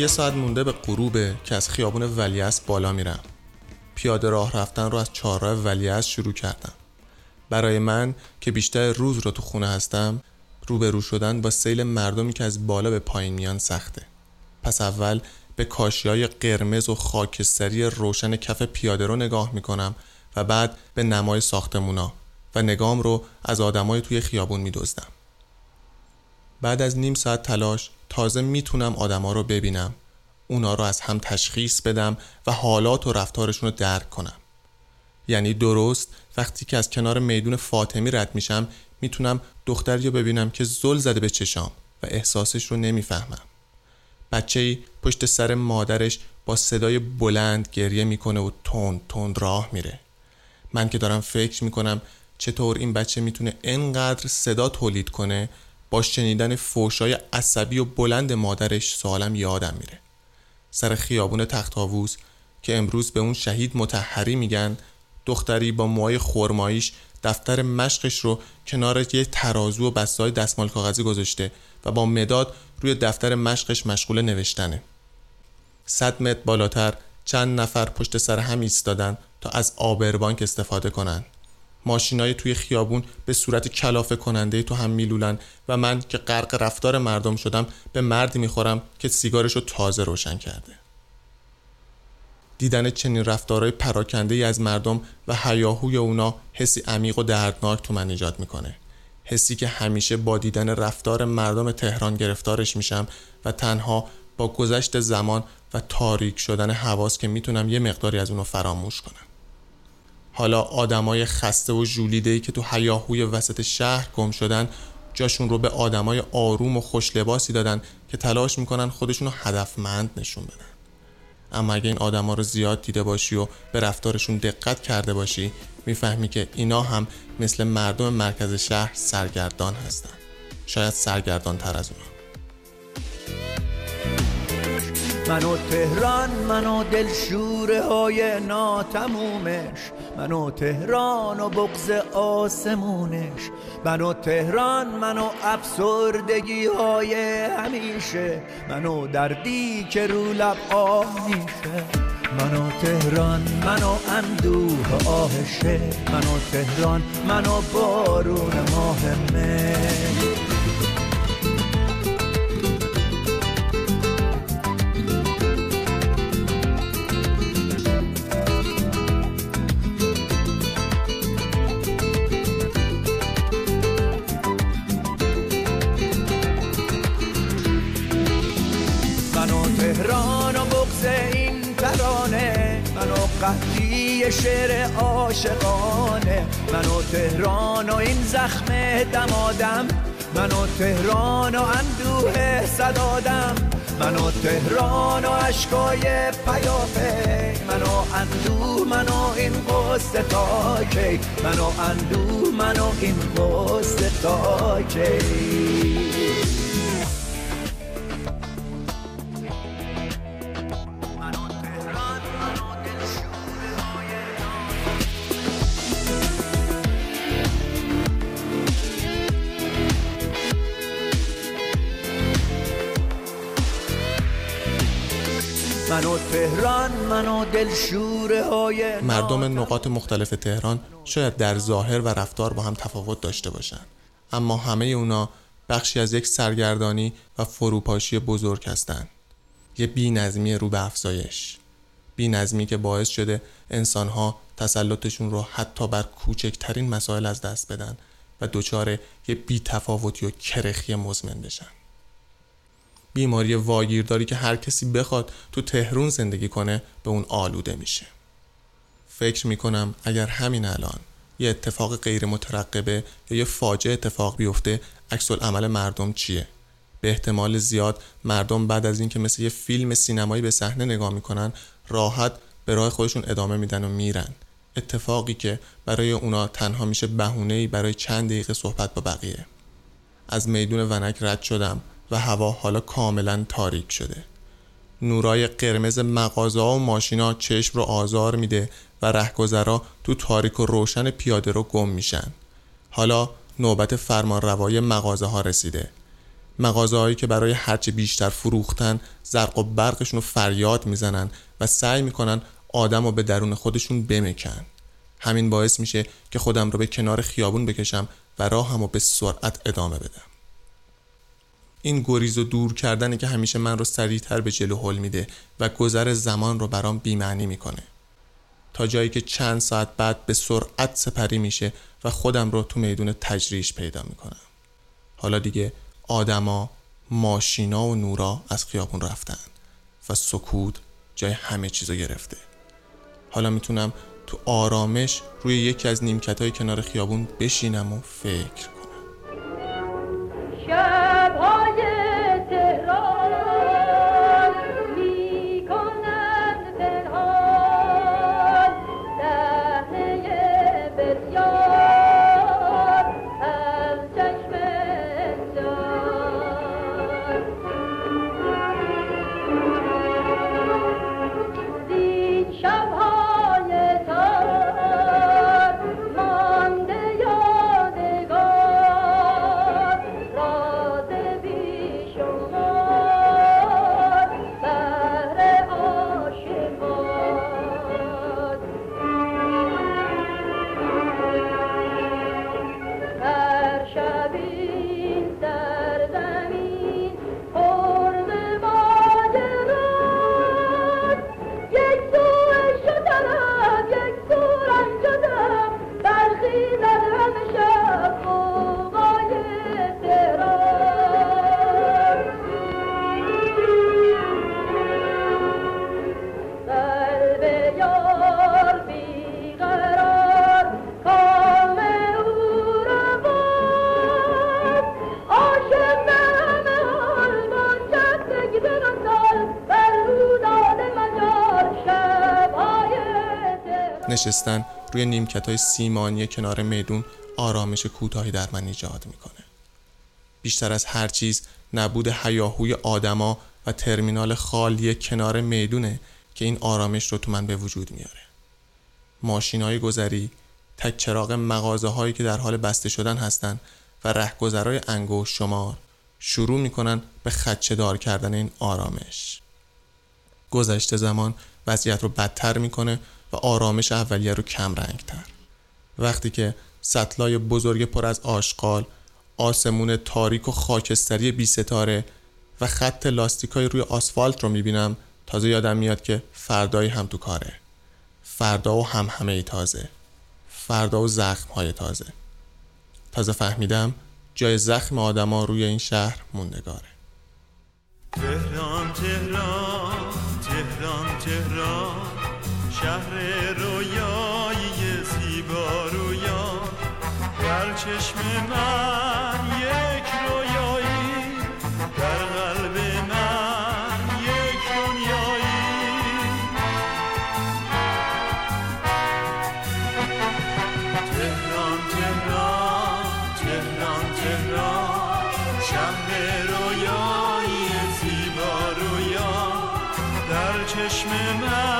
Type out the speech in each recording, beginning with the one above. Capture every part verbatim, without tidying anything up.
یه ساعت مونده به غروبه که از خیابون ولیعصر بالا میرم. پیاده راه رفتن رو از چهارراه ولیعصر شروع کردم. برای من که بیشتر روز رو تو خونه هستم، روبرو شدن با سیل مردمی که از بالا به پایین میان سخته. پس اول به کاشی‌های قرمز و خاکستری روشن کف پیاده رو نگاه میکنم و بعد به نمای ساختمونا و نگام رو از آدمای توی خیابون میدزدم. بعد از نیم ساعت تلاش تازه میتونم آدما رو ببینم، اونا رو از هم تشخیص بدم و حالات و رفتارشون رو درک کنم. یعنی درست وقتی که از کنار میدون فاطمی رد میشم میتونم دختری رو ببینم که زل زده به چشام و احساسش رو نمیفهمم. بچه‌ای پشت سر مادرش با صدای بلند گریه میکنه و تند تند راه میره. من که دارم فکر میکنم چطور این بچه میتونه اینقدر صدا تولید کنه، با شنیدن فحشای عصبی و بلند مادرش سالم یادم میره. سر خیابون تخت طاووس که امروز به اون شهید مطهری میگن، دختری با موهای خرماییش دفتر مشقش رو کنار یه ترازو و بسته‌های دستمال کاغذی گذاشته و با مداد روی دفتر مشقش مشغول نوشتنه. صد متر بالاتر چند نفر پشت سر هم ایستادن تا از آبربانک استفاده کنن. ماشینای توی خیابون به صورت کلافه کننده تو هم میلولن و من که غرق رفتار مردم شدم به مردی میخورم که سیگارش رو تازه روشن کرده. دیدن چنین رفتارهای پراکنده‌ای از مردم و هیاهوی اونا حسی عمیق و دردناک تو من ایجاد میکنه. حسی که همیشه با دیدن رفتار مردم تهران گرفتارش میشم و تنها با گذشت زمان و تاریک شدن حواس که میتونم یه مقداری از اونو فراموش کنم. حالا آدمای خسته و ژولیده‌ای که تو هیاهوی وسط شهر گم شدن، جاشون رو به آدمای آروم و خوش لباسی دادن که تلاش میکنن خودشون رو هدفمند نشون بدن. اما اگه این آدما رو زیاد دیده باشی و به رفتارشون دقت کرده باشی، میفهمی که اینا هم مثل مردم مرکز شهر سرگردان هستن، شاید سرگردان تر از اونا. منو تهران، منو دلشوره های ناتمومش، منو تهران و بغض آسمونش، منو تهران، منو افسردگی های همیشه، منو دردی که رو لب آه میشه، منو تهران، منو اندوه آهشه، منو تهران، منو بارون ماهمه. قهدی شعر عاشقانه، منو تهران و این زخم دمادم، منو تهران و اندوه صدادم، منو تهران و عشقای پیافه، منو اندوه، منو این قصد تاکی، منو اندوه، منو این قصد تاکی. منو تهران، منو دلشوره های مردم نقاط مختلف تهران شاید در ظاهر و رفتار با هم تفاوت داشته باشند، اما همه اونا بخشی از یک سرگردانی و فروپاشی بزرگ هستند. یه بی‌نظمی رو به افزایش، بی‌نظمی که باعث شده انسان‌ها تسلطشون رو حتی بر کوچکترین مسائل از دست بدن و دچار یه بی‌تفاوتی و کرخی مزمن بشن. بیماری واگیرداری که هر کسی بخواد تو تهران زندگی کنه به اون آلوده میشه. فکر میکنم اگر همین الان یه اتفاق غیر مترقبه یا یه فاجعه اتفاق بیفته، عکس العمل مردم چیه؟ به احتمال زیاد مردم بعد از این که مثل یه فیلم سینمایی به صحنه نگاه میکنن، راحت به راه خودشون ادامه میدن و میرن. اتفاقی که برای اونا تنها میشه بهونه‌ای برای چند دقیقه صحبت با بقیه. از میدون ونک رد شدم و هوا حالا کاملا تاریک شده. نورای قرمز مغازه‌ها و ماشینا چشم رو آزار میده و رهگذرا تو تاریک و روشن پیاده رو گم میشن. حالا نوبت فرمانروایی مغازه‌ها رسیده. مغازه‌هایی که برای هرچه بیشتر فروختن زرق و برقشون رو فریاد میزنن و سعی میکنن آدم رو به درون خودشون بمکن. همین باعث میشه که خودم رو به کنار خیابون بکشم و راهم رو به سرعت ادامه بدم. این گریز و دور کردنی که همیشه من رو سریع‌تر به جلو هل میده و گذر زمان رو برام بی‌معنی میکنه. تا جایی که چند ساعت بعد به سرعت سپری میشه و خودم رو تو میدون تجریش پیدا میکنم. حالا دیگه آدما، ماشینا و نورا از خیابون رفتن و سکوت جای همه چیزو گرفته. حالا میتونم تو آرامش روی یکی از نیمکت‌های کنار خیابون بشینم و فکر کنم. شب‌های تهران می‌کنند پنهان، صحنه بسیار از چشم انسان. این شب‌ها نشستن روی نیمکت‌های سیمانی کنار میدون آرامش کوتاهی در من ایجاد میکنه. بیشتر از هر چیز نبود هیاهوی آدما و ترمینال خالی کنار میدونه که این آرامش رو تو من به وجود میاره. ماشین‌های گذری، تک چراغ مغازه‌هایی که در حال بسته شدن هستن و رهگذرای انگشت شمار شروع میکنن به خدشه‌دار کردن این آرامش. گذشت زمان وضعیت رو بدتر میکنه و آرامش اولیه رو کم رنگتر. وقتی که سطلای بزرگ پر از آشغال، آسمون تاریک و خاکستری بی ستاره و خط لاستیکای روی آسفالت رو میبینم، تازه یادم میاد که فردایی هم تو کاره. فردا و هم همه تازه. فردا و زخم‌های تازه. تازه فهمیدم جای زخم آدما روی این شهر موندگاره. تهران تهران تهران تهران شهر رویای زیبا رویا، در چشم من یک رویایی، در قلب من یک دنیایی. تهران تهران تهران تهران شهر رویای زیبا رویا، در چشم من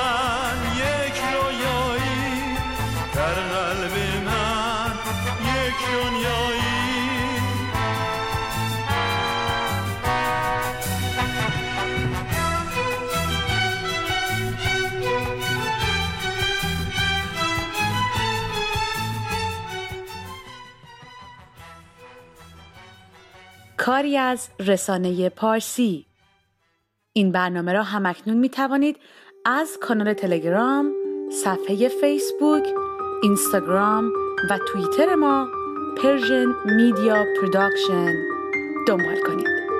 کاری از رسانه پارسی. این برنامه را همکنون می توانید از کانال تلگرام، صفحه فیسبوک، اینستاگرام و توییتر ما پرژن میدیا پروداکشن دنبال کنید.